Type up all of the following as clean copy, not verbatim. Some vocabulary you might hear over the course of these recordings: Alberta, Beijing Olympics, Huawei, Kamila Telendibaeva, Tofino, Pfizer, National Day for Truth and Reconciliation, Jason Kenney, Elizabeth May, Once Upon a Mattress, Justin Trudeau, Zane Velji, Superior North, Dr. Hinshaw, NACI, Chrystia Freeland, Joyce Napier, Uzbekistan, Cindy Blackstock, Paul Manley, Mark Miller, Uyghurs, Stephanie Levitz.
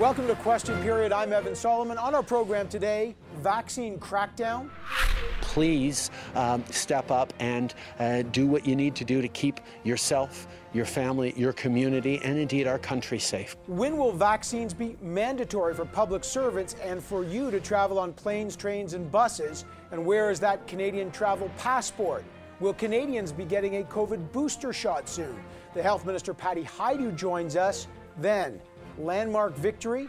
Welcome to Question Period. I'm Evan Solomon. On our program today, vaccine crackdown. Please step up and do what you need to do to keep yourself, your family, your community, and indeed our country safe. When will vaccines be mandatory for public servants and for you to travel on planes, trains, and buses? And where is that Canadian travel passport? Will Canadians be getting a COVID booster shot soon? The Health Minister, Patty Hajdu, joins us then. Landmark victory.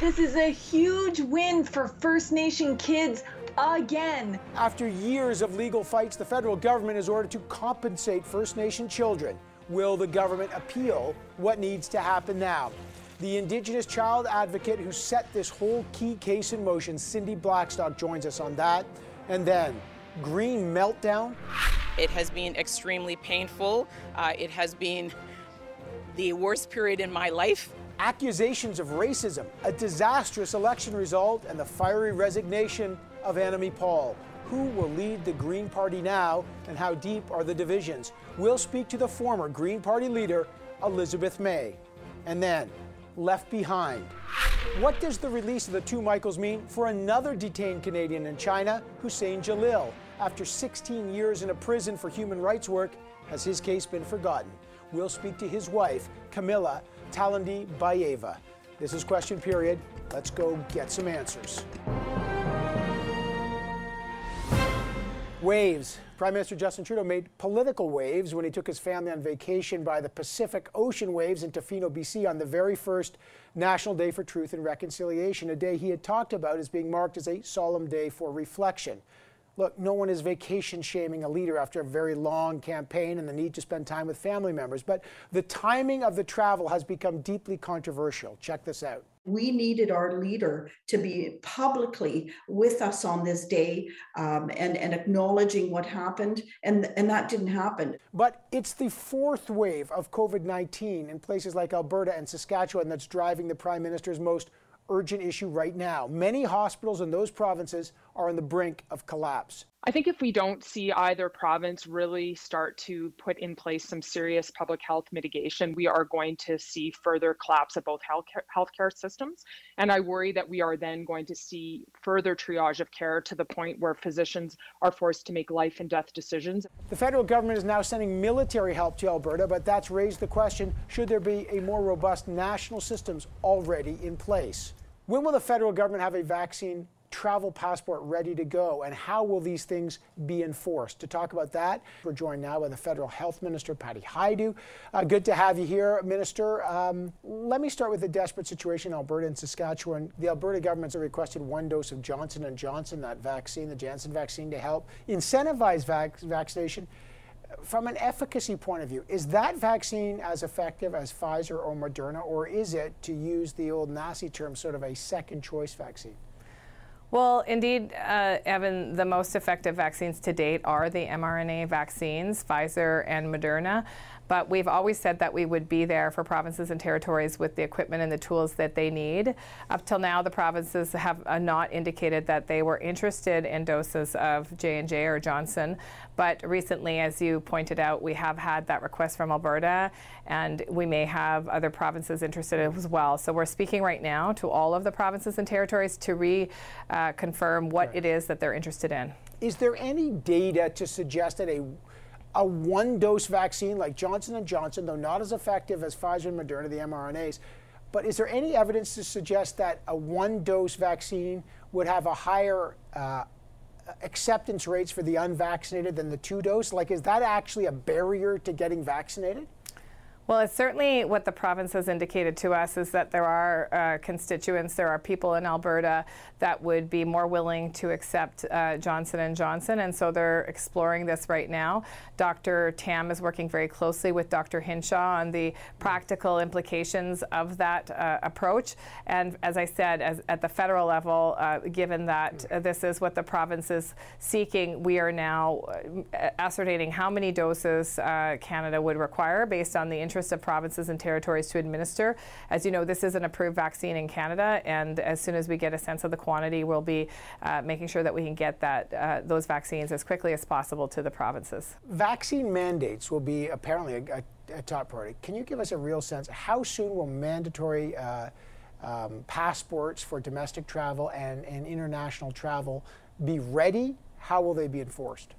This is a huge win for First Nation kids again. After years of legal fights, the federal government is ordered to compensate First Nation children. Will the government appeal? What needs to happen now? The Indigenous child advocate who set this whole key case in motion, Cindy Blackstock, joins us on that. And then, green meltdown. It has been extremely painful. It has been the worst period in my life. Accusations of racism, a disastrous election result, and the fiery resignation of Annamie Paul. Who will lead the Green Party now, and how deep are the divisions? We'll speak to the former Green Party leader, Elizabeth May. And then, Left Behind. What does the release of the two Michaels mean for another detained Canadian in China, Huseyin Celil? After 16 years in a prison for human rights work, has his case been forgotten? We'll speak to his wife, Kamila Telendibaeva. This is Question Period. Let's go get some answers. Waves. Prime Minister Justin Trudeau made political waves when he took his family on vacation by the Pacific Ocean waves in Tofino, BC on the very first National Day for Truth and Reconciliation, a day he had talked about as being marked as a solemn day for reflection. Look, no one is vacation shaming a leader after a very long campaign and the need to spend time with family members, but the timing of the travel has become deeply controversial. Check this out. We needed our leader to be publicly with us on this day and acknowledging what happened, and that didn't happen. But it's the fourth wave of COVID-19 in places like Alberta and Saskatchewan that's driving the Prime Minister's most urgent issue right now. Many hospitals in those provinces are on the brink of collapse. I think if we don't see either province really start to put in place some serious public health mitigation, we are going to see further collapse of both healthcare systems. And I worry that we are then going to see further triage of care to the point where physicians are forced to make life and death decisions. The federal government is now sending military help to Alberta, but that's raised the question, should there be a more robust national systems already in place? When will the federal government have a vaccine travel passport ready to go, and how will these things be enforced? To talk about that, we're joined now by the Federal Health Minister, Patty Hajdu. Good to have you here, Minister. Let me start with the desperate situation in Alberta and Saskatchewan. The Alberta governments have requested one dose of Johnson & Johnson, that vaccine, the Janssen vaccine, to help incentivize vaccination. From an efficacy point of view, is that vaccine as effective as Pfizer or Moderna, or is it, to use the old NACI term, sort of a second choice vaccine? Well, indeed, Evan, the most effective vaccines to date are the mRNA vaccines, Pfizer and Moderna. But we've always said that we would be there for provinces and territories with the equipment and the tools that they need. Up till now, the provinces have not indicated that they were interested in doses of J&J or Johnson. But recently, as you pointed out, we have had that request from Alberta, and we may have other provinces interested as well. So we're speaking right now to all of the provinces and territories to confirm what it is that they're interested in. Is there any data to suggest that a one-dose vaccine like Johnson & Johnson, though not as effective as Pfizer and Moderna, the mRNAs, but is there any evidence to suggest that a one-dose vaccine would have a higher acceptance rates for the unvaccinated than the two-dose? Like, is that actually a barrier to getting vaccinated? Well, it's certainly what the province has indicated to us is that there are constituents, there are people in Alberta that would be more willing to accept Johnson & Johnson, and so they're exploring this right now. Dr. Tam is working very closely with Dr. Hinshaw on the practical implications of that approach, and as I said, at the federal level, given that this is what the province is seeking, we are now ascertaining how many doses Canada would require based on the interest of provinces and territories to administer. As you know, this is an approved vaccine in Canada, and as soon as we get a sense of the quantity, we'll be making sure that we can get that those vaccines as quickly as possible to the provinces. Vaccine mandates will be apparently a top priority. Can you give us a real sense? How soon will mandatory passports for domestic travel and international travel be ready? How will they be enforced?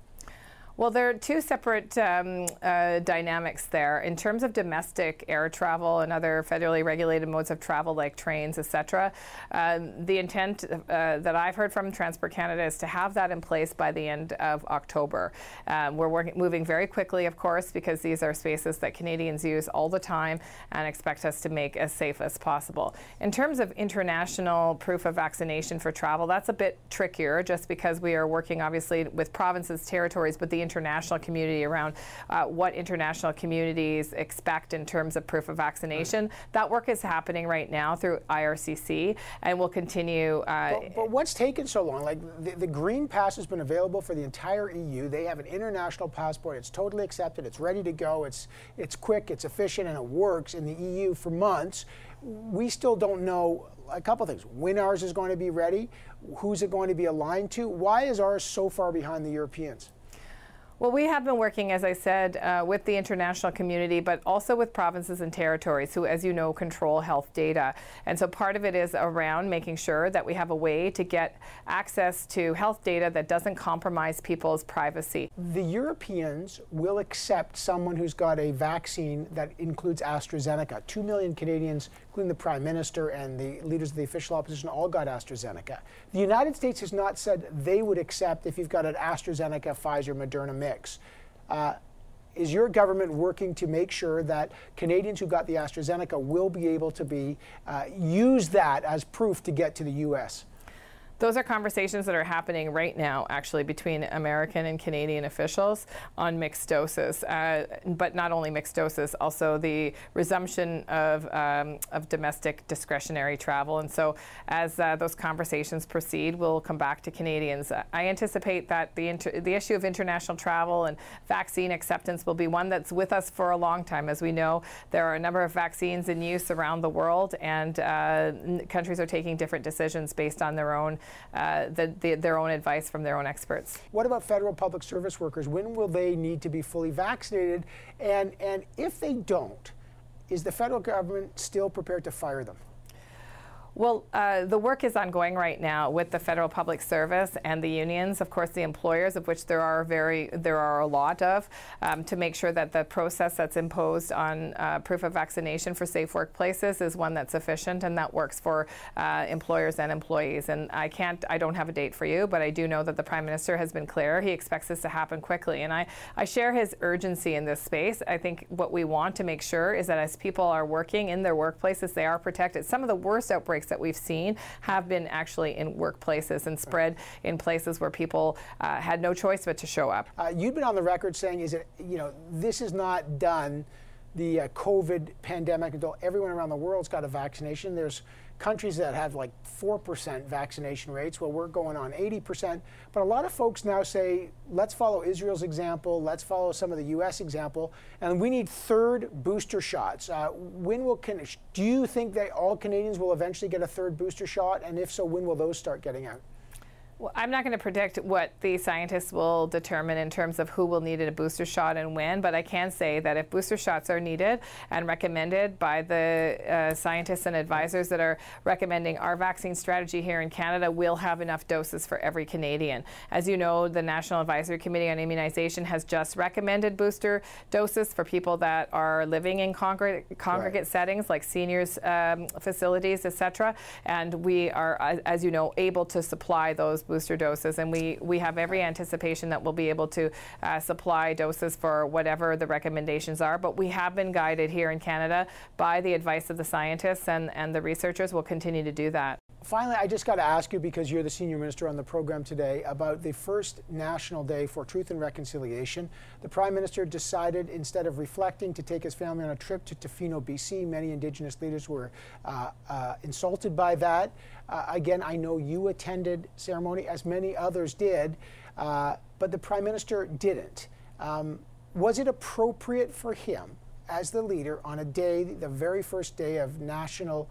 Well, there are two separate dynamics there. In terms of domestic air travel and other federally regulated modes of travel like trains, etc., the intent that I've heard from Transport Canada is to have that in place by the end of October. We're moving very quickly, of course, because these are spaces that Canadians use all the time and expect us to make as safe as possible. In terms of international proof of vaccination for travel, that's a bit trickier just because we are working, obviously, with provinces, territories, but the international community around what international communities expect in terms of proof of vaccination. That work is happening right now through IRCC and will continue. But what's taken so long? Like the green pass has been available for the entire EU. They have an international passport. It's totally accepted. It's ready to go. It's quick, it's efficient, and it works in the EU for months. We still don't know a couple things. When ours is going to be ready? Who's it going to be aligned to? Why is ours so far behind the Europeans? Well, we have been working, as I said, with the international community, but also with provinces and territories who, as you know, control health data. And so part of it is around making sure that we have a way to get access to health data that doesn't compromise people's privacy. The Europeans will accept someone who's got a vaccine that includes AstraZeneca. 2 million Canadians, including the Prime Minister and the leaders of the official opposition, all got AstraZeneca. The United States has not said they would accept if you've got an AstraZeneca, Pfizer, Moderna mix. Is your government working to make sure that Canadians who got the AstraZeneca will be able to be use that as proof to get to the U.S.? Those are conversations that are happening right now, actually, between American and Canadian officials on mixed doses, but not only mixed doses, also the resumption of domestic discretionary travel. And so as those conversations proceed, we'll come back to Canadians. I anticipate that the issue of international travel and vaccine acceptance will be one that's with us for a long time. As we know, there are a number of vaccines in use around the world, and countries are taking different decisions based on their own their own advice from their own experts. What about federal public service workers? When will they need to be fully vaccinated? And if they don't, is the federal government still prepared to fire them? Well, the work is ongoing right now with the federal public service and the unions, of course, the employers, of which there are a lot of, to make sure that the process that's imposed on proof of vaccination for safe workplaces is one that's efficient and that works for employers and employees. And I don't have a date for you, but I do know that the Prime Minister has been clear. He expects this to happen quickly, and I share his urgency in this space. I think what we want to make sure is that as people are working in their workplaces, they are protected. Some of the worst outbreaks that we've seen have been actually in workplaces and spread in places where people had no choice but to show up. You've been on the record saying, is it, you know, this is not done, the COVID pandemic, until everyone around the world's got a vaccination. There's countries that have like 4% vaccination rates. Well, we're going on 80%. But a lot of folks now say, let's follow Israel's example. Let's follow some of the U.S. example. And we need third booster shots. Do you think that all Canadians will eventually get a third booster shot? And if so, when will those start getting out? Well, I'm not going to predict what the scientists will determine in terms of who will need a booster shot and when, but I can say that if booster shots are needed and recommended by the scientists and advisors that are recommending our vaccine strategy here in Canada, we'll have enough doses for every Canadian. As you know, the National Advisory Committee on Immunization has just recommended booster doses for people that are living in congregate right. settings like seniors facilities, etc. And we are, as you know, able to supply those booster doses, and we have every anticipation that we'll be able to supply doses for whatever the recommendations are. But we have been guided here in Canada by the advice of the scientists and the researchers. We'll continue to do that. Finally, I just got to ask you, because you're the senior minister on the program today, about the first National Day for Truth and Reconciliation. The Prime Minister decided, instead of reflecting, to take his family on a trip to Tofino, BC. Many Indigenous leaders were insulted by that. Again, I know you attended ceremony, as many others did, but the Prime Minister didn't. Was it appropriate for him, as the leader, on a day, the very first day of National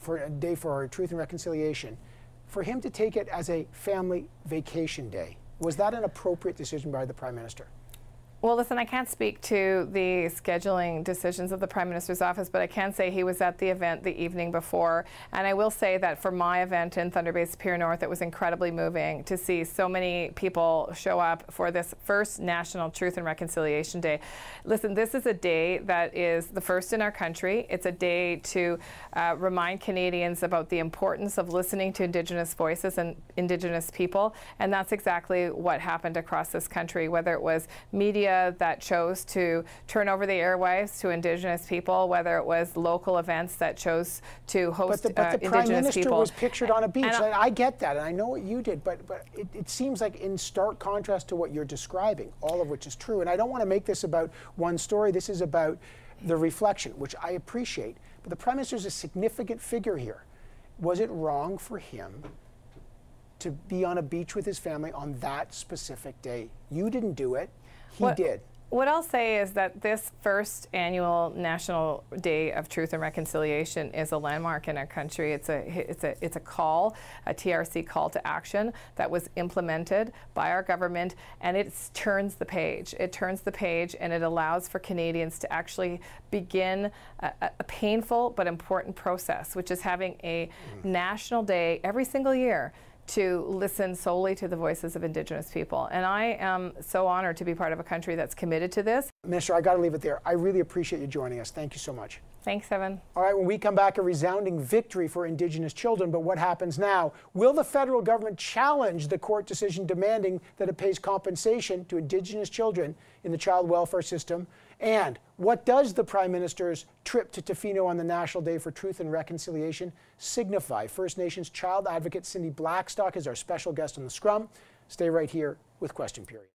for a day for Truth and Reconciliation, for him to take it as a family vacation day? Was that an appropriate decision by the Prime Minister? Well, listen, I can't speak to the scheduling decisions of the Prime Minister's office, but I can say he was at the event the evening before. And I will say that for my event in Thunder Bay, Superior North, it was incredibly moving to see so many people show up for this first National Truth and Reconciliation Day. Listen, this is a day that is the first in our country. It's a day to remind Canadians about the importance of listening to Indigenous voices and Indigenous people. And that's exactly what happened across this country, whether it was media that chose to turn over the airwaves to Indigenous people, whether it was local events that chose to host Indigenous people. But the Prime Minister was pictured on a beach. And I get that, and I know what you did, but it seems like in stark contrast to what you're describing, all of which is true. And I don't want to make this about one story. This is about the reflection, which I appreciate. But the Prime Minister is a significant figure here. Was it wrong for him to be on a beach with his family on that specific day? You didn't do it. He did. What I'll say is that this first annual National Day of Truth and Reconciliation is a landmark in our country. It's a call, a TRC call to action that was implemented by our government, and it turns the page. It turns the page, and it allows for Canadians to actually begin a painful but important process, which is having a national day every single year to listen solely to the voices of Indigenous people. And I am so honored to be part of a country that's committed to this. Minister, I gotta leave it there. I really appreciate you joining us. Thank you so much. Thanks, Evan. All right, when we come back, a resounding victory for Indigenous children, but what happens now? Will the federal government challenge the court decision demanding that it pays compensation to Indigenous children in the child welfare system? And what does the Prime Minister's trip to Tofino on the National Day for Truth and Reconciliation signify? First Nations child advocate Cindy Blackstock is our special guest on The Scrum. Stay right here with Question Period.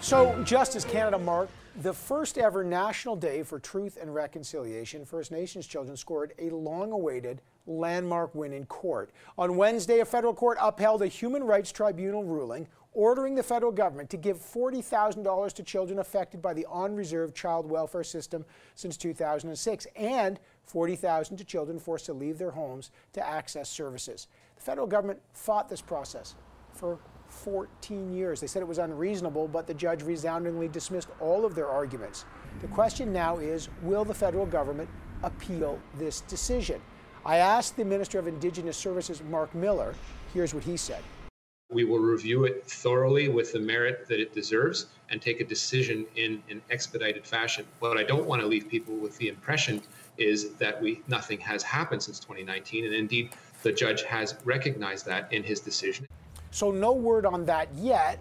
So, Justice Canada marked the first ever National Day for Truth and Reconciliation. First Nations children scored a long-awaited landmark win in court. On Wednesday, a federal court upheld a Human Rights Tribunal ruling ordering the federal government to give $40,000 to children affected by the on-reserve child welfare system since 2006 and $40,000 to children forced to leave their homes to access services. The federal government fought this process for 14 years. They said it was unreasonable, but the judge resoundingly dismissed all of their arguments. The question now is, will the federal government appeal this decision? I asked the Minister of Indigenous Services, Mark Miller. Here's what he said. We will review it thoroughly with the merit that it deserves and take a decision in an expedited fashion. What I don't want to leave people with the impression is that nothing has happened since 2019, and indeed the judge has recognized that in his decision. So no word on that yet,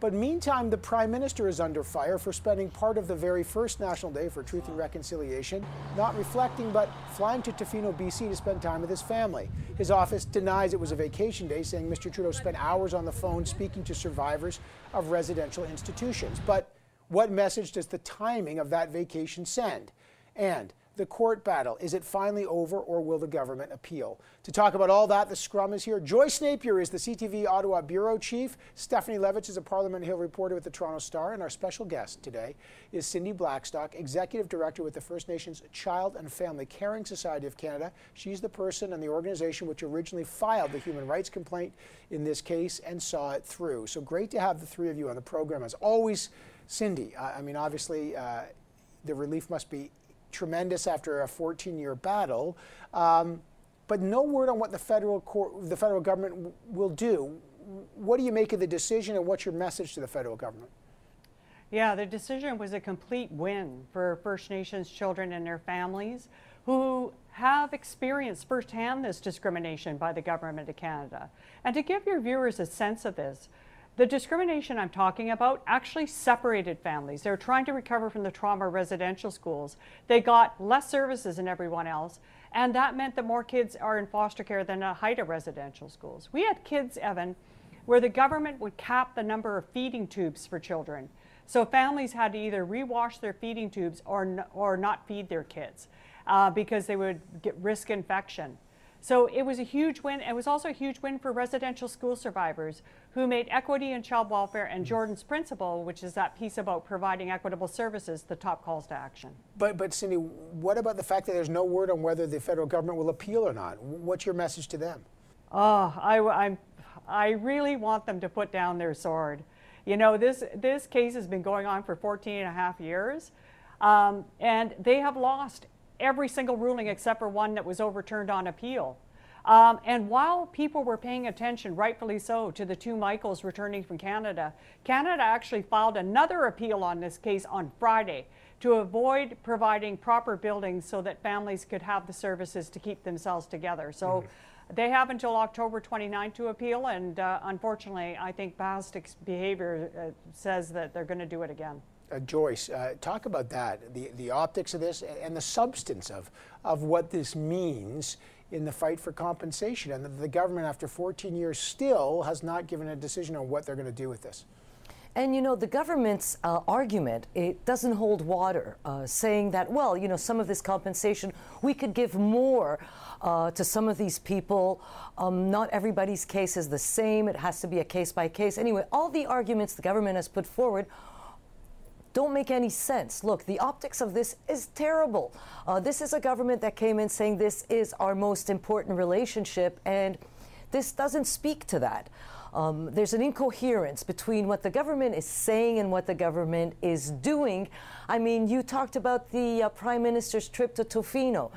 but meantime the Prime Minister is under fire for spending part of the very first National Day for Truth and Reconciliation not reflecting but flying to Tofino, BC to spend time with his family. His office denies it was a vacation day, saying Mr. Trudeau spent hours on the phone speaking to survivors of residential institutions. But what message does the timing of that vacation send? And the court battle, is it finally over or will the government appeal? To talk about all that, The Scrum is here. Joyce Napier is the CTV Ottawa Bureau Chief. Stephanie Levitz is a Parliament Hill reporter with the Toronto Star. And our special guest today is Cindy Blackstock, Executive Director with the First Nations Child and Family Caring Society of Canada. She's the person and the organization which originally filed the human rights complaint in this case and saw it through. So great to have the three of you on the program. As always, Cindy, I mean, obviously, the relief must be tremendous after a 14-year battle, but no word on what the federal government will do. What do you make of the decision, and what's your message to the federal government? Yeah, the decision was a complete win for First Nations children and their families who have experienced firsthand this discrimination by the government of Canada. And to give your viewers a sense of this, the discrimination I'm talking about actually separated families. They were trying to recover from the trauma residential schools. They got less services than everyone else, and that meant that more kids are in foster care than at Haida residential schools. We had kids, Evan, where the government would cap the number of feeding tubes for children. So families had to either rewash their feeding tubes or not feed their kids because they would risk infection. So it was a huge win. It was also a huge win for residential school survivors who made equity in child welfare and Jordan's principle, which is that piece about providing equitable services, the top calls to action. But Cindy, what about the fact that there's no word on whether the federal government will appeal or not? What's your message to them? Oh, I really want them to put down their sword. You know, this case has been going on for 14.5 years, and they have lost every single ruling except for one that was overturned on appeal. And while people were paying attention, rightfully so, to the two Michaels returning from Canada, Canada actually filed another appeal on this case on Friday to avoid providing proper buildings so that families could have the services to keep themselves together. So they have until October 29 to appeal, and unfortunately, I think past behavior says that they're going to do it again. Joyce, talk about that, the optics of this and the substance of what this means in the fight for compensation, and the government after 14 years still has not given a decision on what they're going to do with this. And you know, the government's argument, it doesn't hold water, saying that, well, you know, some of this compensation, we could give more to some of these people. Not everybody's case is the same. It has to be a case by case. Anyway, all the arguments the government has put forward don't make any sense. Look, the optics of this is terrible. This is a government that came in saying this is our most important relationship, and this doesn't speak to that. There's an incoherence between what the government is saying and what the government is doing. I mean, you talked about the Prime Minister's trip to Tofino.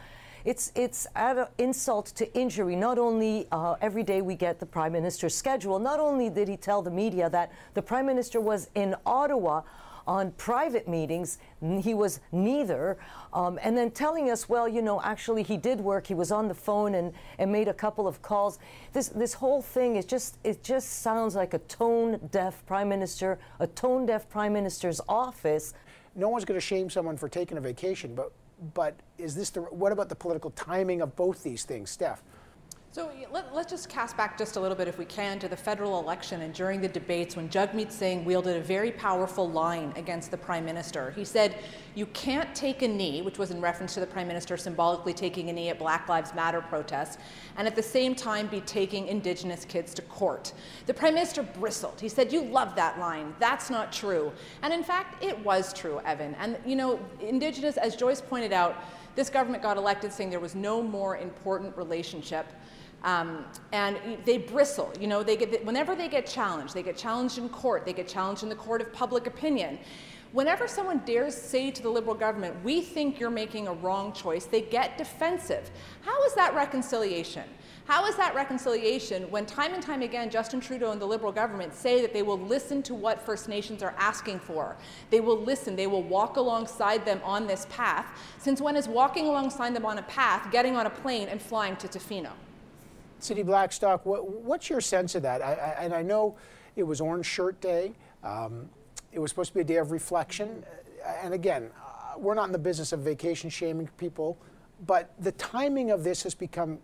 It's an insult to injury. Not only every day we get the Prime Minister's schedule, not only did he tell the media that the Prime Minister was in Ottawa on private meetings, he was neither, and then telling us, well, you know, actually he did work, he was on the phone and made a couple of calls. This whole thing is just, it just sounds like a tone-deaf Prime Minister, a tone-deaf Prime Minister's office. No one's going to shame someone for taking a vacation, but is this what about the political timing of both these things, Steph? So let's just cast back just a little bit, if we can, to the federal election and during the debates when Jagmeet Singh wielded a very powerful line against the Prime Minister. He said, you can't take a knee, which was in reference to the Prime Minister symbolically taking a knee at Black Lives Matter protests, and at the same time be taking Indigenous kids to court. The Prime Minister bristled. He said, you love that line. That's not true. And in fact, it was true, Evan. And, you know, Indigenous, as Joyce pointed out, this government got elected saying there was no more important relationship. And they bristle, you know, whenever they get challenged in court, they get challenged in the court of public opinion. Whenever someone dares say to the Liberal government, we think you're making a wrong choice, they get defensive. How is that reconciliation? How is that reconciliation when time and time again Justin Trudeau and the Liberal government say that they will listen to what First Nations are asking for? They will listen, they will walk alongside them on this path. Since when is walking alongside them on a path, getting on a plane and flying to Tofino? Cindy Blackstock, what's your sense of that? And I know it was Orange Shirt Day. It was supposed to be a day of reflection. And again, we're not in the business of vacation shaming people, but the timing of this has become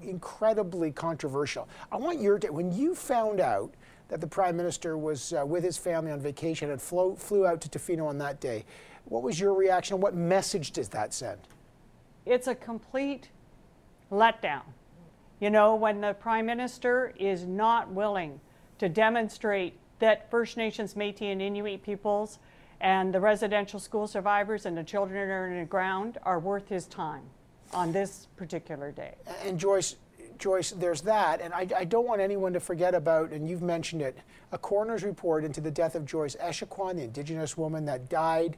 incredibly controversial. I want your take. When you found out that the Prime Minister was with his family on vacation and flew out to Tofino on that day, what was your reaction? What message does that send? It's a complete letdown. You know, when the Prime Minister is not willing to demonstrate that First Nations, Métis and Inuit peoples and the residential school survivors and the children that are in the ground are worth his time on this particular day. And Joyce, there's that, and I don't want anyone to forget about, and you've mentioned it, a coroner's report into the death of Joyce Echaquan, the Indigenous woman that died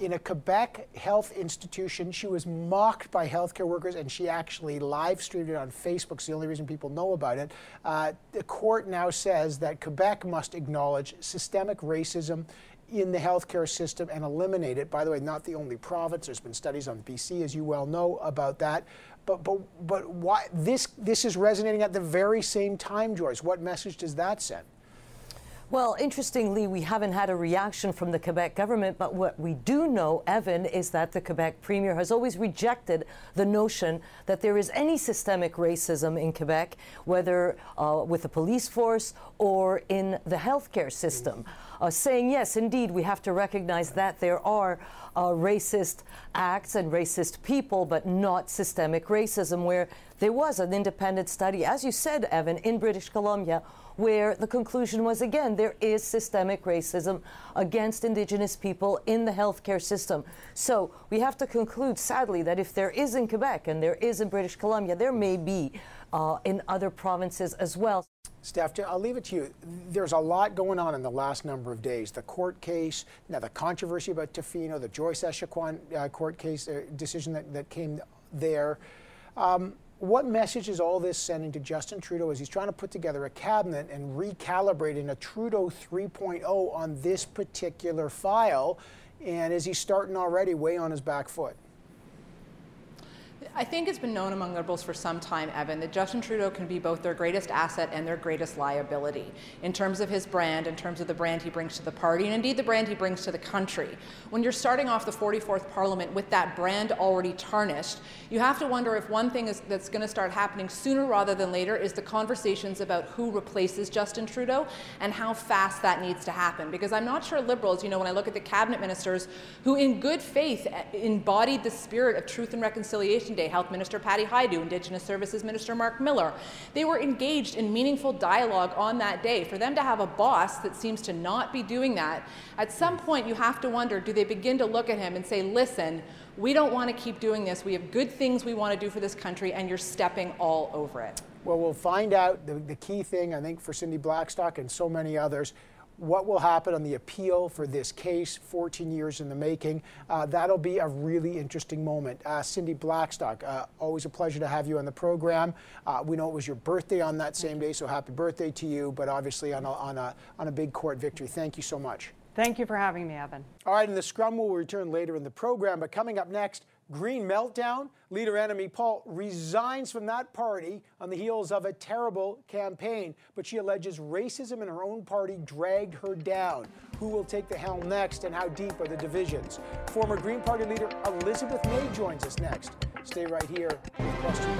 in a Quebec health institution. She was mocked by healthcare workers, and she actually live streamed it on Facebook. It's the only reason people know about it. The court now says that Quebec must acknowledge systemic racism in the healthcare system and eliminate it. By the way, not the only province. There's been studies on BC, as you well know, about that. But why this is resonating at the very same time, Joyce? What message does that send? Well, interestingly, we haven't had a reaction from the Quebec government, but what we do know, Evan, is that the Quebec Premier has always rejected the notion that there is any systemic racism in Quebec, whether with the police force or in the healthcare system, saying, yes, indeed, we have to recognize that there are racist acts and racist people, but not systemic racism, where there was an independent study, as you said, Evan, in British Columbia, where the conclusion was, again, there is systemic racism against Indigenous people in the healthcare system. So we have to conclude, sadly, that if there is in Quebec and there is in British Columbia, there may be in other provinces as well. Steph, I'll leave it to you. There's a lot going on in the last number of days. The court case, now the controversy about Tofino, the Joyce Echaquan court case decision that came there. What message is all this sending to Justin Trudeau as he's trying to put together a cabinet and recalibrating a Trudeau 3.0 on this particular file? And is he starting already way on his back foot? I think it's been known among Liberals for some time, Evan, that Justin Trudeau can be both their greatest asset and their greatest liability in terms of his brand, in terms of the brand he brings to the party, and indeed the brand he brings to the country. When you're starting off the 44th Parliament with that brand already tarnished, you have to wonder if one thing that's going to start happening sooner rather than later is the conversations about who replaces Justin Trudeau and how fast that needs to happen. Because I'm not sure Liberals, you know, when I look at the cabinet ministers who in good faith embodied the spirit of Truth and Reconciliation Day, Health Minister Patty Hajdu, Indigenous Services Minister Mark Miller. They were engaged in meaningful dialogue on that day. For them to have a boss that seems to not be doing that, at some point you have to wonder, do they begin to look at him and say, listen, we don't want to keep doing this. We have good things we want to do for this country, and you're stepping all over it. Well, we'll find out. The key thing, I think, for Cindy Blackstock and so many others, what will happen on the appeal for this case, 14 years in the making. That'll be a really interesting moment. Cindy Blackstock, always a pleasure to have you on the program. We know it was your birthday on that same day, so happy birthday to you, but obviously on a big court victory. Thank you so much. Thank you for having me, Evan. All right, and the scrum will return later in the program, but coming up next, Green meltdown. Leader Annamie Paul resigns from that party on the heels of a terrible campaign, but she alleges racism in her own party dragged her down. Who will take the helm next, and how deep are the divisions? Former Green Party leader Elizabeth May joins us next. Stay right here with Question.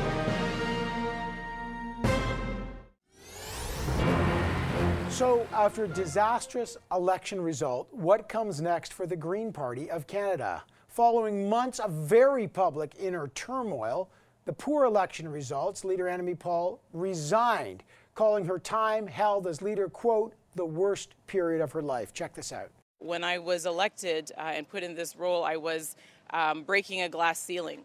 So after a disastrous election result, what comes next for the Green Party of Canada? Following months of very public inner turmoil, the poor election results, leader Annamie Paul resigned, calling her time held as leader, quote, the worst period of her life. Check this out. When I was elected and put in this role, I was breaking a glass ceiling.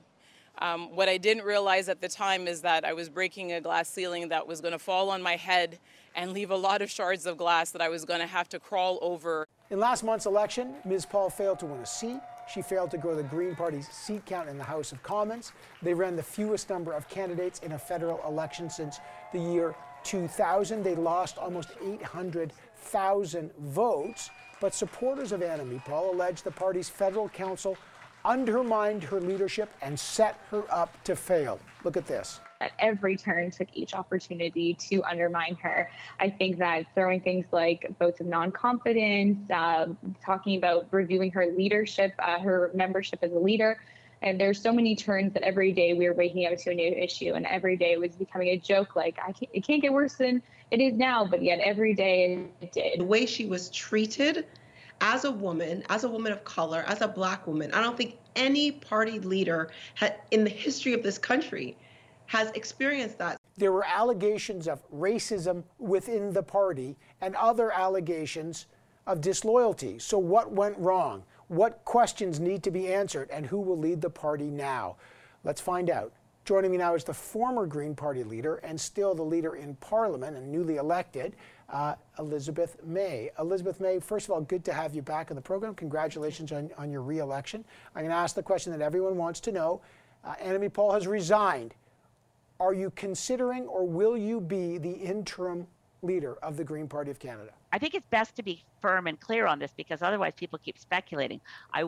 What I didn't realize at the time is that I was breaking a glass ceiling that was going to fall on my head and leave a lot of shards of glass that I was going to have to crawl over. In last month's election, Ms. Paul failed to win a seat. She failed to grow the Green Party's seat count in the House of Commons. They ran the fewest number of candidates in a federal election since the year 2000. They lost almost 800,000 votes. But supporters of Annamie Paul allege the party's federal council undermined her leadership and set her up to fail. Look at this. At every turn, took each opportunity to undermine her. I think that throwing things like votes of non-confidence, talking about reviewing her leadership, her membership as a leader, and there's so many turns that every day we were waking up to a new issue, and every day it was becoming a joke, like, it can't get worse than it is now, but yet every day it did. The way she was treated as a woman, of color, as a Black woman, I don't think any party leader in the history of this country has experienced that. There were allegations of racism within the party and other allegations of disloyalty. So what went wrong? What questions need to be answered? And who will lead the party now? Let's find out. Joining me now is the former Green Party leader and still the leader in Parliament and newly elected, Elizabeth May. Elizabeth May, first of all, good to have you back on the program. Congratulations on your re-election. I'm going to ask the question that everyone wants to know. Annamie Paul has resigned. Are you considering, or will you be, the interim leader of the Green Party of Canada? I think it's best to be firm and clear on this, because otherwise people keep speculating. I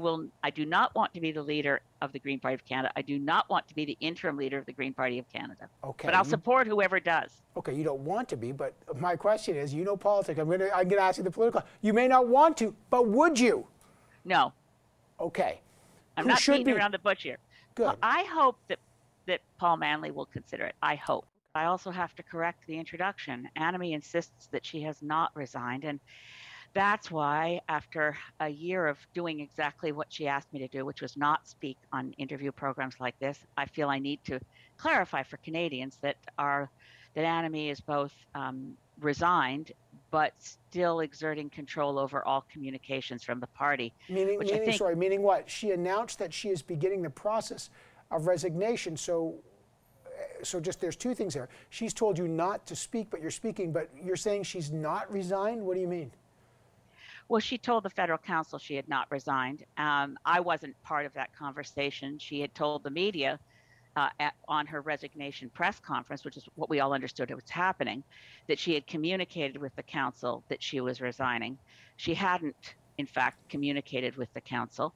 do not want to be the leader of the Green Party of Canada. I do not want to be the interim leader of the Green Party of Canada. Okay. But I'll support whoever does. Okay, you don't want to be, but my question is, you know politics. I'm going to ask you the political. You may not want to, but would you? No. Okay. I'm not beating around the bush here. Good. Well, I hope that Paul Manley will consider it. I hope. I also have to correct the introduction. Annamie insists that she has not resigned, and that's why, after a year of doing exactly what she asked me to do, which was not speak on interview programs like this, I feel I need to clarify for Canadians that Annamie is both resigned but still exerting control over all communications from the party. Meaning what? She announced that she is beginning the process of resignation. So so just there's two things there. She's told you not to speak, but you're speaking, but you're saying she's not resigned? What do you mean? Well, she told the Federal Council she had not resigned. I wasn't part of that conversation. She had told the media on her resignation press conference, which is what we all understood was happening, that she had communicated with the council that she was resigning. She hadn't, in fact, communicated with the council.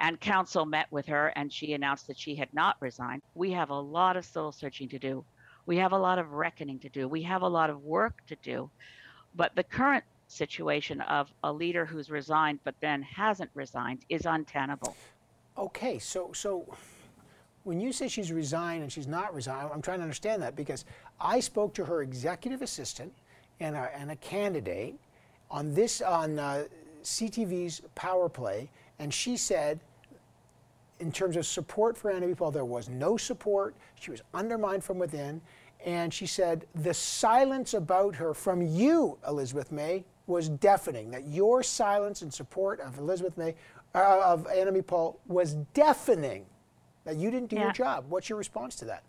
And council met with her and she announced that she had not resigned. We have a lot of soul searching to do. We have a lot of reckoning to do. We have a lot of work to do. But the current situation of a leader who's resigned but then hasn't resigned is untenable. Okay, so when you say she's resigned and she's not resigned, I'm trying to understand that, because I spoke to her executive assistant and a candidate on this, on CTV's Power Play, and she said, in terms of support for Annamie Paul, there was no support. She was undermined from within. And she said, the silence about her from you, Elizabeth May, was deafening. That your silence in support of Elizabeth May, of Annamie Paul, was deafening. That you didn't do your job. What's your response to that?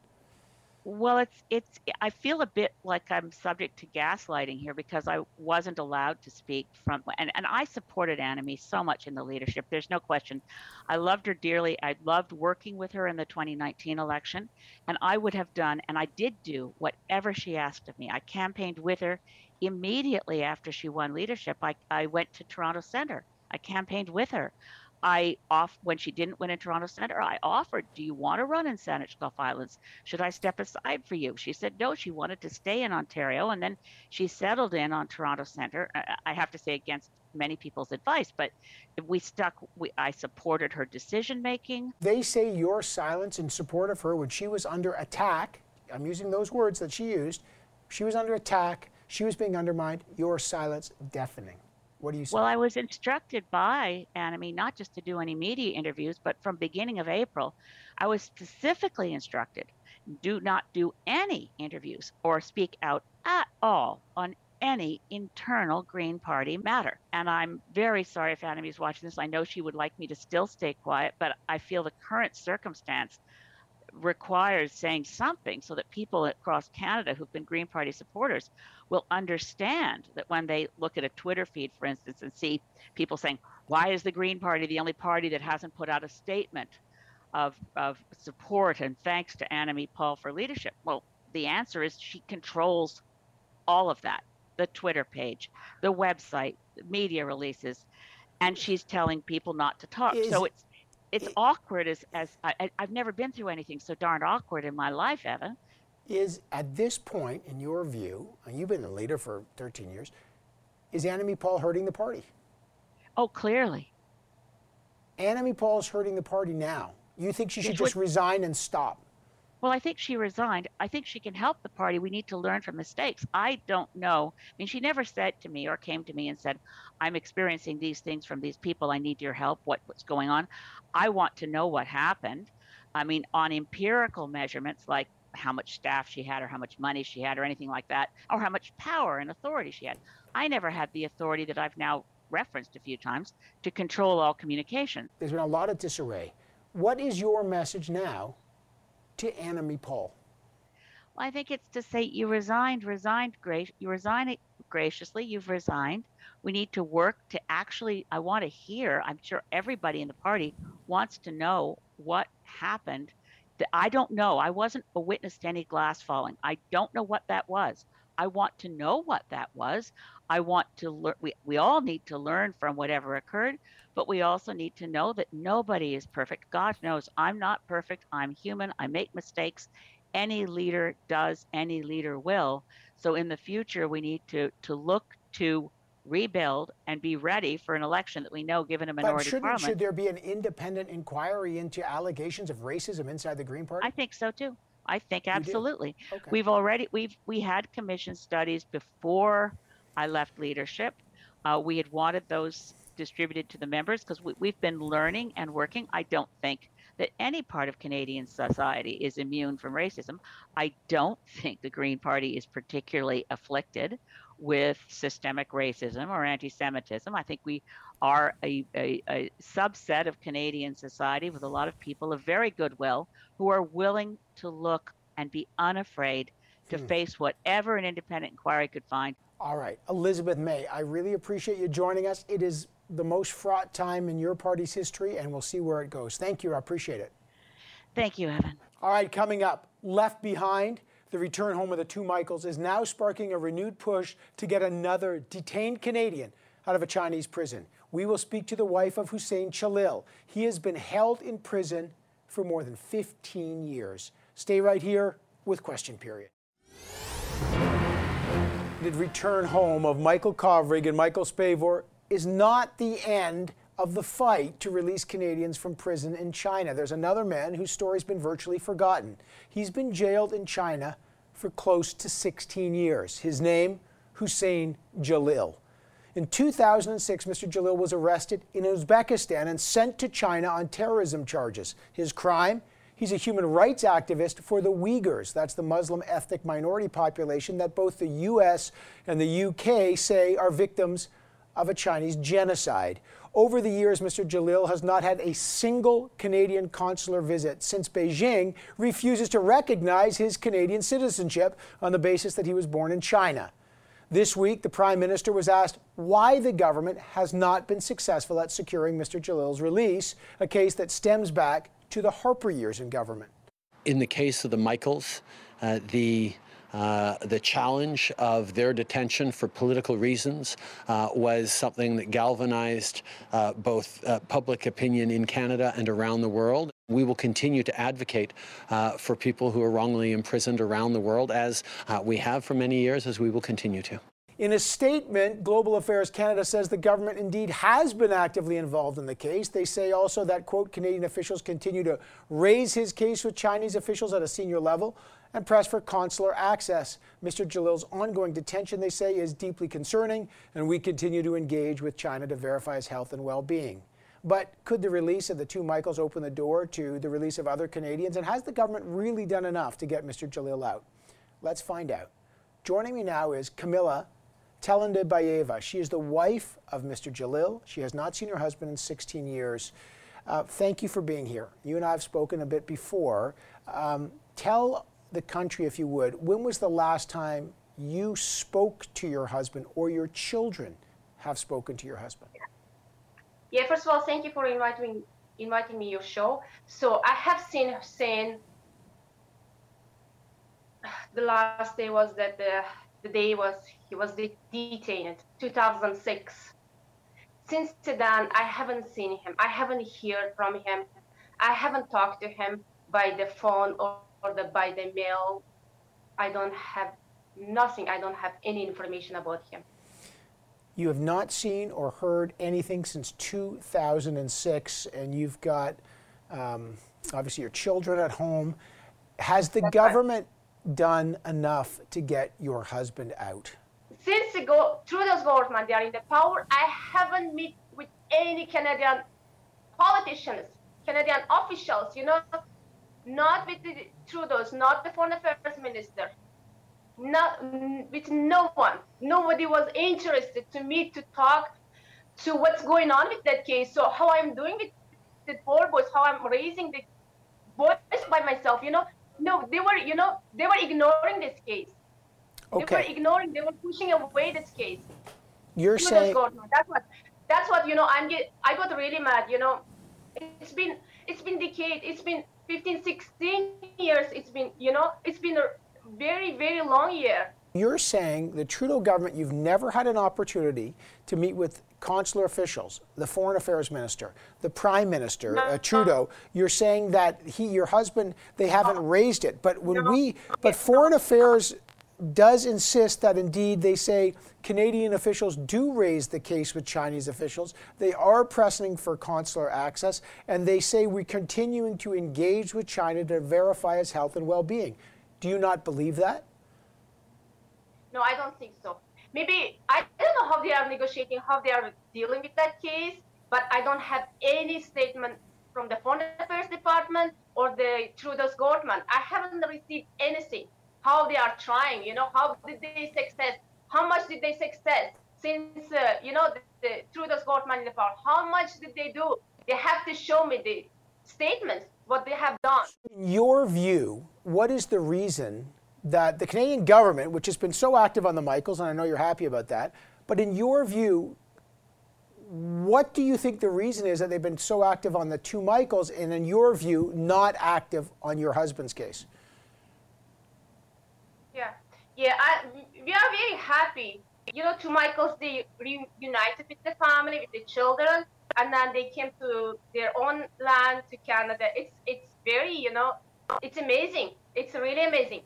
Well, it's. I feel a bit like I'm subject to gaslighting here, because I wasn't allowed to speak from, and I supported Annamie so much in the leadership. There's no question. I loved her dearly. I loved working with her in the 2019 election, and I would have done, and I did do, whatever she asked of me. I campaigned with her immediately after she won leadership. I went to Toronto Centre. I campaigned with her. When she didn't win in Toronto Centre, I offered, do you want to run in Sandwich Gulf Islands? Should I step aside for you? She said no, she wanted to stay in Ontario, and then she settled in on Toronto Centre. I have to say, against many people's advice, but I supported her decision-making. They say your silence in support of her when she was under attack, I'm using those words that she used, she was under attack, she was being undermined, your silence deafening. What do you say? Well, I was instructed by Annamie not just to do any media interviews, but from beginning of April, I was specifically instructed, do not do any interviews or speak out at all on any internal Green Party matter. And I'm very sorry if Annamie's watching this. I know she would like me to still stay quiet, but I feel the current circumstance requires saying something so that people across Canada who've been Green Party supporters will understand that when they look at a Twitter feed, for instance, and see people saying, why is the Green Party the only party that hasn't put out a statement of support and thanks to Annamie Paul for leadership? Well, the answer is she controls all of that, the Twitter page, the website, the media releases, and she's telling people not to talk. So it's awkward I've never been through anything so darn awkward in my life, Evan. Is, at this point, in your view, and you've been the leader for 13 years, is Annamie Paul hurting the party? Oh, clearly. Annamie Paul's hurting the party now. You think she should just resign and stop? Well, I think she resigned. I think she can help the party. We need to learn from mistakes. I don't know. I mean, she never said to me or came to me and said, I'm experiencing these things from these people. I need your help. What's going on? I want to know what happened. I mean, on empirical measurements, like how much staff she had or how much money she had or anything like that, or how much power and authority she had. I never had the authority that I've now referenced a few times to control all communication. There's been a lot of disarray. What is your message now to Annamie Paul? Well, I think it's to say you resigned graciously, you've resigned. We need to work to actually, I want to hear, I'm sure everybody in the party wants to know what happened. I don't know. I wasn't a witness to any glass falling. I don't know what that was. I want to know what that was. I want to learn. We all need to learn from whatever occurred, but we also need to know that nobody is perfect. God knows I'm not perfect. I'm human. I make mistakes. Any leader does. Any leader will. So in the future, we need to look to rebuild and be ready for an election that we know, given a minority parliament. Should there be an independent inquiry into allegations of racism inside the Green Party? I think so too. I think absolutely. Okay. We had commissioned studies before I left leadership. We had wanted those distributed to the members because we've been learning and working. I don't think that any part of Canadian society is immune from racism. I don't think the Green Party is particularly afflicted with systemic racism or anti-Semitism. I think we are a subset of Canadian society with a lot of people of very goodwill who are willing to look and be unafraid to face whatever an independent inquiry could find. All right, Elizabeth May, I really appreciate you joining us. It is the most fraught time in your party's history, and we'll see where it goes. Thank you. I appreciate it. Thank you, Evan. All right, coming up, Left Behind, the return home of the two Michaels, is now sparking a renewed push to get another detained Canadian out of a Chinese prison. We will speak to the wife of Huseyin Celil. He has been held in prison for more than 15 years. Stay right here with Question Period. The return home of Michael Kovrig and Michael Spavor is not the end of the fight to release Canadians from prison in China. There's another man whose story's been virtually forgotten. He's been jailed in China for close to 16 years. His name, Huseyin Celil. In 2006, Mr. Celil was arrested in Uzbekistan and sent to China on terrorism charges. His crime? He's a human rights activist for the Uyghurs. That's the Muslim ethnic minority population that both the U.S. and the U.K. say are victims of a Chinese genocide. Over the years, Mr. Celil has not had a single Canadian consular visit since Beijing refuses to recognize his Canadian citizenship on the basis that he was born in China. This week, the Prime Minister was asked why the government has not been successful at securing Mr. Celil's release, a case that stems back to the Harper years in government. In the case of the Michaels, the challenge of their detention for political reasons was something that galvanized both public opinion in Canada and around the world. We will continue to advocate for people who are wrongly imprisoned around the world, as we have for many years, as we will continue to. In a statement, Global Affairs Canada says the government indeed has been actively involved in the case. They say also that, quote, Canadian officials continue to raise his case with Chinese officials at a senior level and press for consular access. Mr. Celil's ongoing detention, they say, is deeply concerning, and we continue to engage with China to verify his health and well-being. But could the release of the two Michaels open the door to the release of other Canadians? And has the government really done enough to get Mr. Celil out? Let's find out. Joining me now is Kamila Telendibaeva. She is the wife of Mr. Celil. She has not seen her husband in 16 years. Thank you for being here. You and I have spoken a bit before. Tell the country, if you would, when was the last time you spoke to your husband, or your children have spoken to your husband? Yeah, first of all, thank you for inviting me to your show. So I have seen her since the last day was that the day was he was detained, 2006. Since then, I haven't seen him. I haven't heard from him. I haven't talked to him by the phone or by the mail. I don't have nothing. I don't have any information about him. You have not seen or heard anything since 2006, and you've got obviously your children at home. Has the government done enough to get your husband out? Since Trudeau's government, they are in the power, I haven't met with any Canadian politicians, Canadian officials, you know, not with the Trudeau's, not the Foreign Affairs Minister, not with no one. Nobody was interested to me to talk to what's going on with that case. So how I'm doing with the poor boys, how I'm raising the boys by myself, you know. No, they were, you know, they were ignoring this case. Okay. They were ignoring, they were pushing away this case. You're saying... That's what, you know, I got really mad, you know. It's been decades, it's been 15, 16 years, it's been, you know, it's been a very, very long year. You're saying the Trudeau government, you've never had an opportunity to meet with consular officials, the Foreign Affairs Minister, the Prime Minister, Trudeau. You're saying that your husband, they haven't raised it. But when Foreign Affairs does insist that indeed they say Canadian officials do raise the case with Chinese officials. They are pressing for consular access, and they say we're continuing to engage with China to verify his health and well-being. Do you not believe that? No, I don't think so. Maybe, I don't know how they are negotiating, how they are dealing with that case, but I don't have any statement from the Foreign Affairs Department or the Trudeau's government. I haven't received anything. How they are trying, you know, how did they success? How much did they success since, you know, the Trudeau's government in the power? How much did they do? They have to show me statements, what they have done. In your view, what is the reason that the Canadian government, which has been so active on the Michaels, and I know you're happy about that, but in your view, what do you think the reason is that they've been so active on the two Michaels and, in your view, not active on your husband's case? We are very happy. You know, two Michaels, they reunited with the family, with the children, and then they came to their own land, to Canada. It's very, you know, it's amazing. It's really amazing.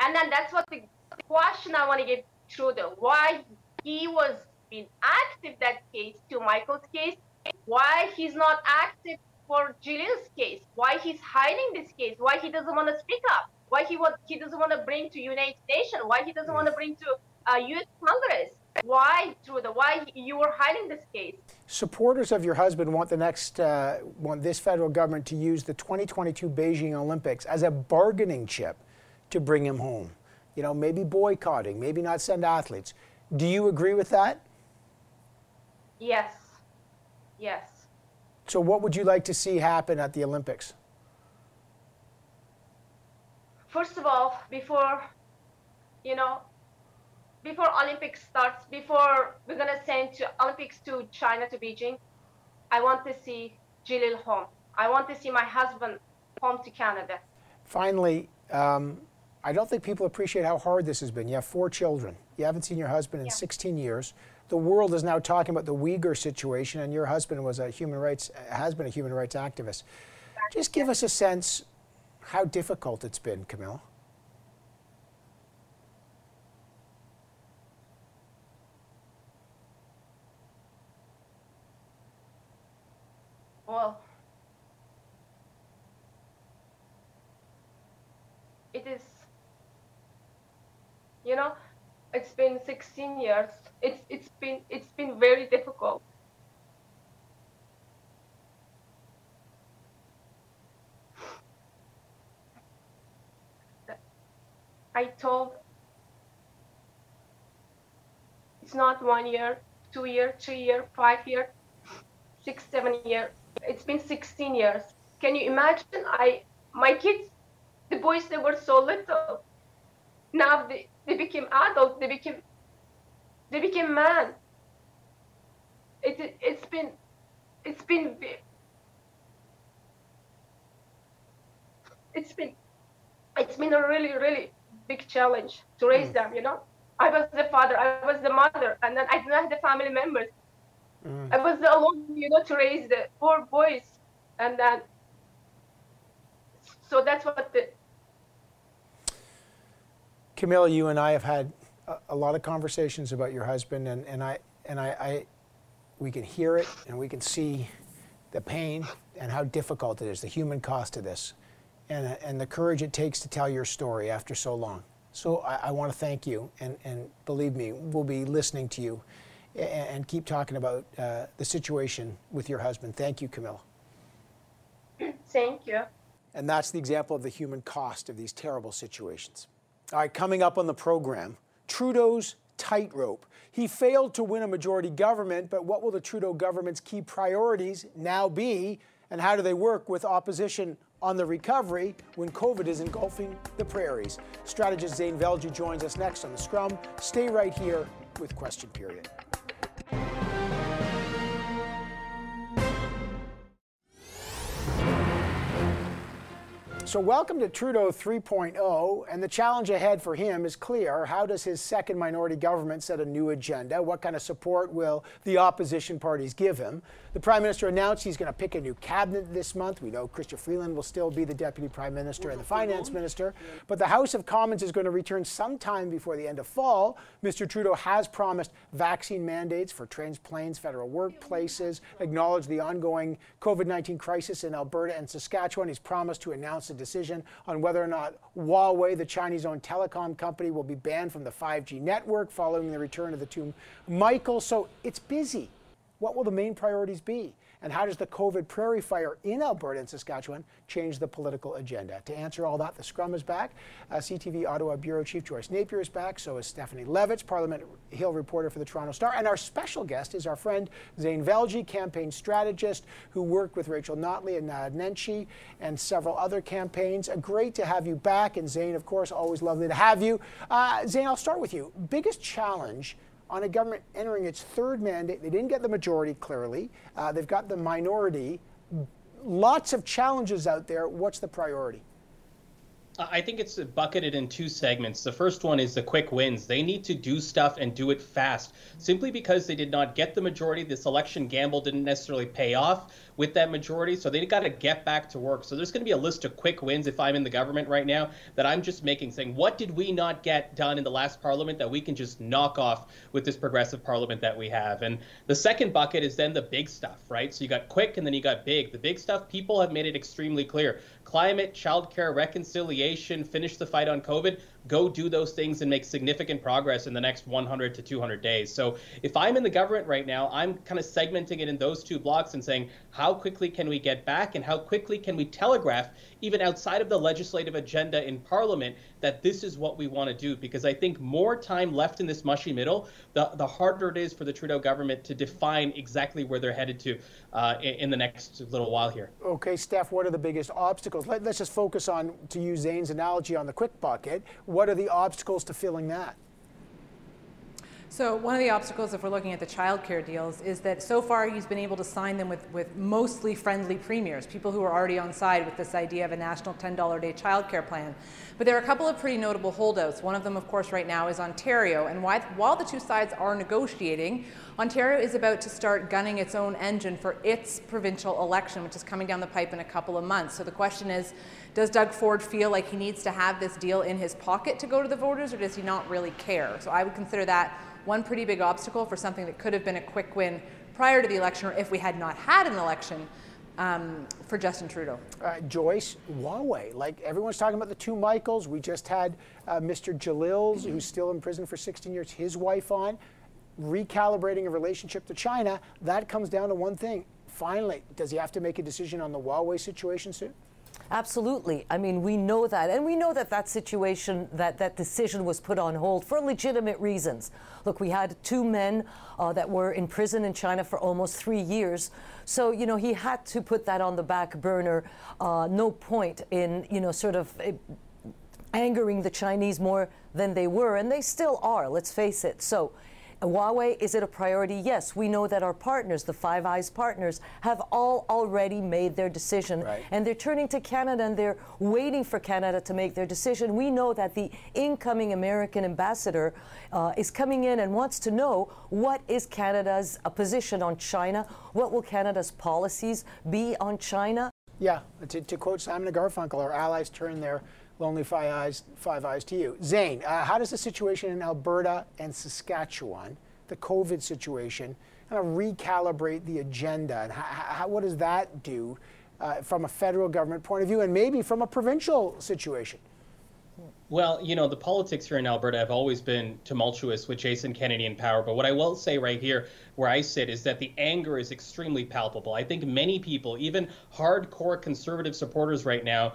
And then that's what the question I want to give Trudeau, why he was being active that case, to Michael's case, why he's not active for Julian's case, why he's hiding this case, why he doesn't want to speak up, why he doesn't want to bring to United Nations, why he doesn't want to bring to Youth Congress, why Trudeau, why you were hiding this case. Supporters of your husband want the next, want this federal government to use the 2022 Beijing Olympics as a bargaining chip to bring him home. You know, maybe boycotting, maybe not send athletes. Do you agree with that? Yes. Yes. So what would you like to see happen at the Olympics? First of all, before Olympics starts, before we're going to send to Olympics to China, to Beijing, I want to see Celil home. I want to see my husband home to Canada. Finally, I don't think people appreciate how hard this has been. You have four children. You haven't seen your husband in 16 years. The world is now talking about the Uyghur situation, and your husband was has been a human rights activist. Just give us a sense how difficult it's been, Kamila. Well, it is, you know, it's been 16 years. It's been very difficult. I told, it's not 1 year, 2 year, 3 year, 5 year, 6, 7 year. It's been 16 years. Can you imagine? My kids, the boys, they were so little. Now they became adults. They became men. It's been a really big challenge to raise them. You know, I was the father, I was the mother, and then I didn't have the family members. I was alone, you know, to raise the four boys, and then, so that's what the... Kamila, you and I have had a lot of conversations about your husband, and we can hear it, and we can see the pain and how difficult it is, the human cost of this, and the courage it takes to tell your story after so long. So I want to thank you, and believe me, we'll be listening to you and keep talking about the situation with your husband. Thank you, Kamila. Thank you. And that's the example of the human cost of these terrible situations. All right, coming up on the program, Trudeau's tightrope. He failed to win a majority government, but what will the Trudeau government's key priorities now be, and how do they work with opposition on the recovery when COVID is engulfing the prairies? Strategist Zane Velji joins us next on The Scrum. Stay right here with Question Period. So welcome to Trudeau 3.0, and the challenge ahead for him is clear. How does his second minority government set a new agenda? What kind of support will the opposition parties give him? The Prime Minister announced he's going to pick a new cabinet this month. We know Chrystia Freeland will still be the Deputy Prime Minister and the Finance Minister, but the House of Commons is going to return sometime before the end of fall. Mr. Trudeau has promised vaccine mandates for trains, planes, federal workplaces, acknowledged the ongoing COVID-19 crisis in Alberta and Saskatchewan. He's promised to announce a decision on whether or not Huawei, the Chinese-owned telecom company, will be banned from the 5G network following the return of the two Michaels. So it's busy. What will the main priorities be? And how does the COVID prairie fire in Alberta and Saskatchewan change the political agenda? To answer all that, the scrum is back. CTV Ottawa Bureau Chief Joyce Napier is back. So is Stephanie Levitz, Parliament Hill reporter for the Toronto Star. And our special guest is our friend Zane Velji, campaign strategist who worked with Rachel Notley and Nenshi and several other campaigns. Great to have you back. And Zane, of course, always lovely to have you. Zane, I'll start with you. Biggest challenge on a government entering its third mandate. They didn't get the majority, clearly. They've got the minority. Lots of challenges out there. What's the priority? I think it's bucketed in two segments. The first one is the quick wins. They need to do stuff and do it fast. Simply because they did not get the majority, this election gamble didn't necessarily pay off with that majority, so they've got to get back to work. So there's going to be a list of quick wins, if I'm in the government right now, that I'm just making, saying, what did we not get done in the last parliament that we can just knock off with this progressive parliament that we have? And the second bucket is then the big stuff, right? So you got quick and then you got big. The big stuff, people have made it extremely clear. Climate, childcare, reconciliation, finish the fight on COVID. Go do those things and make significant progress in the next 100 to 200 days. So if I'm in the government right now, I'm kind of segmenting it in those two blocks and saying, how quickly can we get back and how quickly can we telegraph even outside of the legislative agenda in Parliament that this is what we want to do? Because I think more time left in this mushy middle, the harder it is for the Trudeau government to define exactly where they're headed to in the next little while here. Okay, Steph, what are the biggest obstacles? Let's just focus on, to use Zane's analogy, on the quick bucket. What are the obstacles to filling that? So one of the obstacles, if we're looking at the childcare deals, is that so far he's been able to sign them with mostly friendly premiers, people who are already on side with this idea of a national $10 a day childcare plan. But there are a couple of pretty notable holdouts. One of them, of course, right now is Ontario. And while the two sides are negotiating, Ontario is about to start gunning its own engine for its provincial election, which is coming down the pipe in a couple of months. So the question is, does Doug Ford feel like he needs to have this deal in his pocket to go to the voters, or does he not really care? So I would consider that one pretty big obstacle for something that could have been a quick win prior to the election, or if we had not had an election, for Justin Trudeau. Joyce, Huawei, like everyone's talking about the two Michaels. We just had Mr. Jalil's, who's still in prison for 16 years, his wife on, recalibrating a relationship to China. That comes down to one thing. Finally, does he have to make a decision on the Huawei situation soon? Absolutely. I mean, we know that. And we know that that situation, that decision was put on hold for legitimate reasons. Look, we had two men that were in prison in China for almost 3 years. So, you know, he had to put that on the back burner. No point in, you know, sort of angering the Chinese more than they were. And they still are, let's face it. So Huawei, is it a priority? Yes. We know that our partners, the Five Eyes partners, have all already made their decision. Right. And they're turning to Canada and they're waiting for Canada to make their decision. We know that the incoming American ambassador is coming in and wants to know, what is Canada's position on China? What will Canada's policies be on China? Yeah, to quote Simon and Garfunkel, our allies turn their lonely five eyes to you. Zane, how does the situation in Alberta and Saskatchewan, the COVID situation, kind of recalibrate the agenda? And what does that do from a federal government point of view, and maybe from a provincial situation? Well, you know, the politics here in Alberta have always been tumultuous with Jason Kenney in power. But what I will say right here, where I sit, is that the anger is extremely palpable. I think many people, even hardcore conservative supporters right now,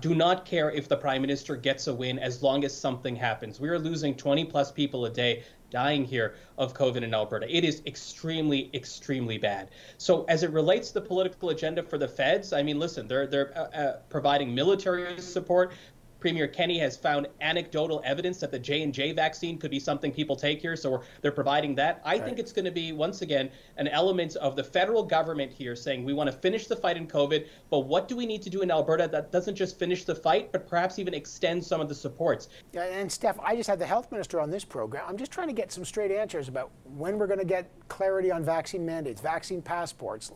do not care if the prime minister gets a win as long as something happens. We are losing 20-plus people a day dying here of COVID in Alberta. It is extremely, extremely bad. So as it relates to the political agenda for the feds, I mean, listen, they're providing military support. Premier Kenney has found anecdotal evidence that the J&J vaccine could be something people take here, so they're providing that. I think it's going to be, once again, an element of the federal government here saying we want to finish the fight in COVID, but what do we need to do in Alberta that doesn't just finish the fight, but perhaps even extend some of the supports? Yeah, and Steph, I just had the health minister on this program. I'm just trying to get some straight answers about when we're going to get clarity on vaccine mandates, vaccine passports.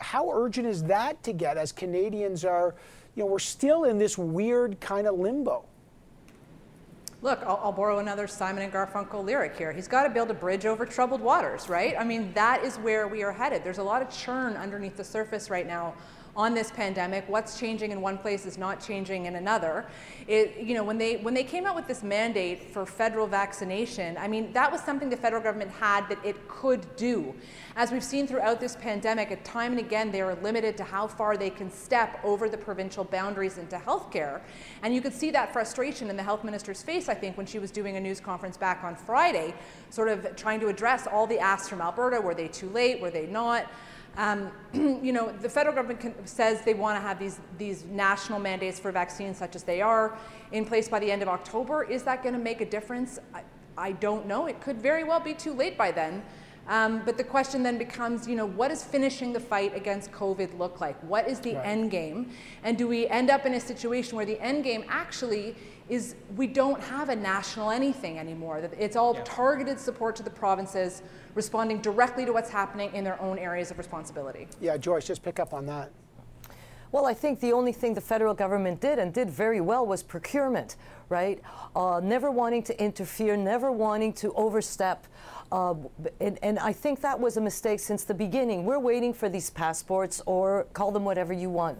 How urgent is that to get, as Canadians are, you know, we're still in this weird kind of limbo? Look, I'll borrow another Simon and Garfunkel lyric here. He's got to build a bridge over troubled waters, right? I mean, that is where we are headed. There's a lot of churn underneath the surface right now on this pandemic, what's changing in one place is not changing in another. It, you know, when they came out with this mandate for federal vaccination, I mean, that was something the federal government had that it could do. As we've seen throughout this pandemic, at time and again, they are limited to how far they can step over the provincial boundaries into healthcare. And you could see that frustration in the health minister's face, I think, when she was doing a news conference back on Friday, sort of trying to address all the asks from Alberta. Were they too late? Were they not? You know, the federal government says they want to have these national mandates for vaccines, such as they are, in place by the end of October. Is that going to make a difference? I don't know. It could very well be too late by then. But the question then becomes, you know, what does finishing the fight against COVID look like? What is the end game? And do we end up in a situation where the end game actually is we don't have a national anything anymore, that it's all targeted support to the provinces responding directly to what's happening in their own areas of responsibility? Yeah, Joyce, just pick up on that. Well, I think the only thing the federal government did and did very well was procurement, right? Never wanting to interfere, never wanting to overstep. And I think that was a mistake since the beginning. We're waiting for these passports, or call them whatever you want,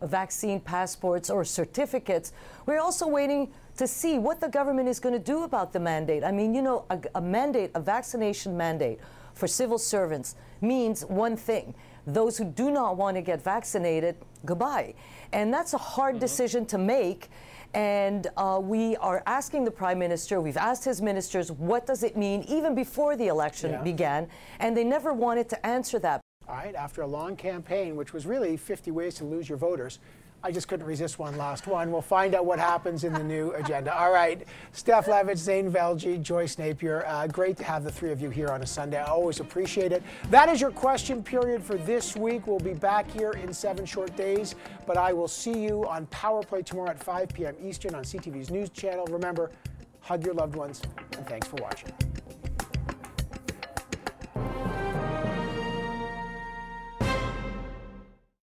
vaccine passports or certificates. We're also waiting to see what the government is going to do about the mandate. I mean, you know, a mandate, a vaccination mandate for civil servants means one thing. Those who do not want to get vaccinated, goodbye. And that's a hard decision to make. And we are asking the Prime Minister, we've asked his ministers, what does it mean, even before the election began, and they never wanted to answer that. All right, after a long campaign, which was really 50 ways to lose your voters, I just couldn't resist one last one. We'll find out what happens in the new agenda. All right, Steph Levitz, Zane Velji, Joyce Napier, great to have the three of you here on a Sunday. I always appreciate it. That is your question period for this week. We'll be back here in 7 short days, but I will see you on Power Play tomorrow at 5 p.m. Eastern on CTV's news channel. Remember, hug your loved ones, and thanks for watching.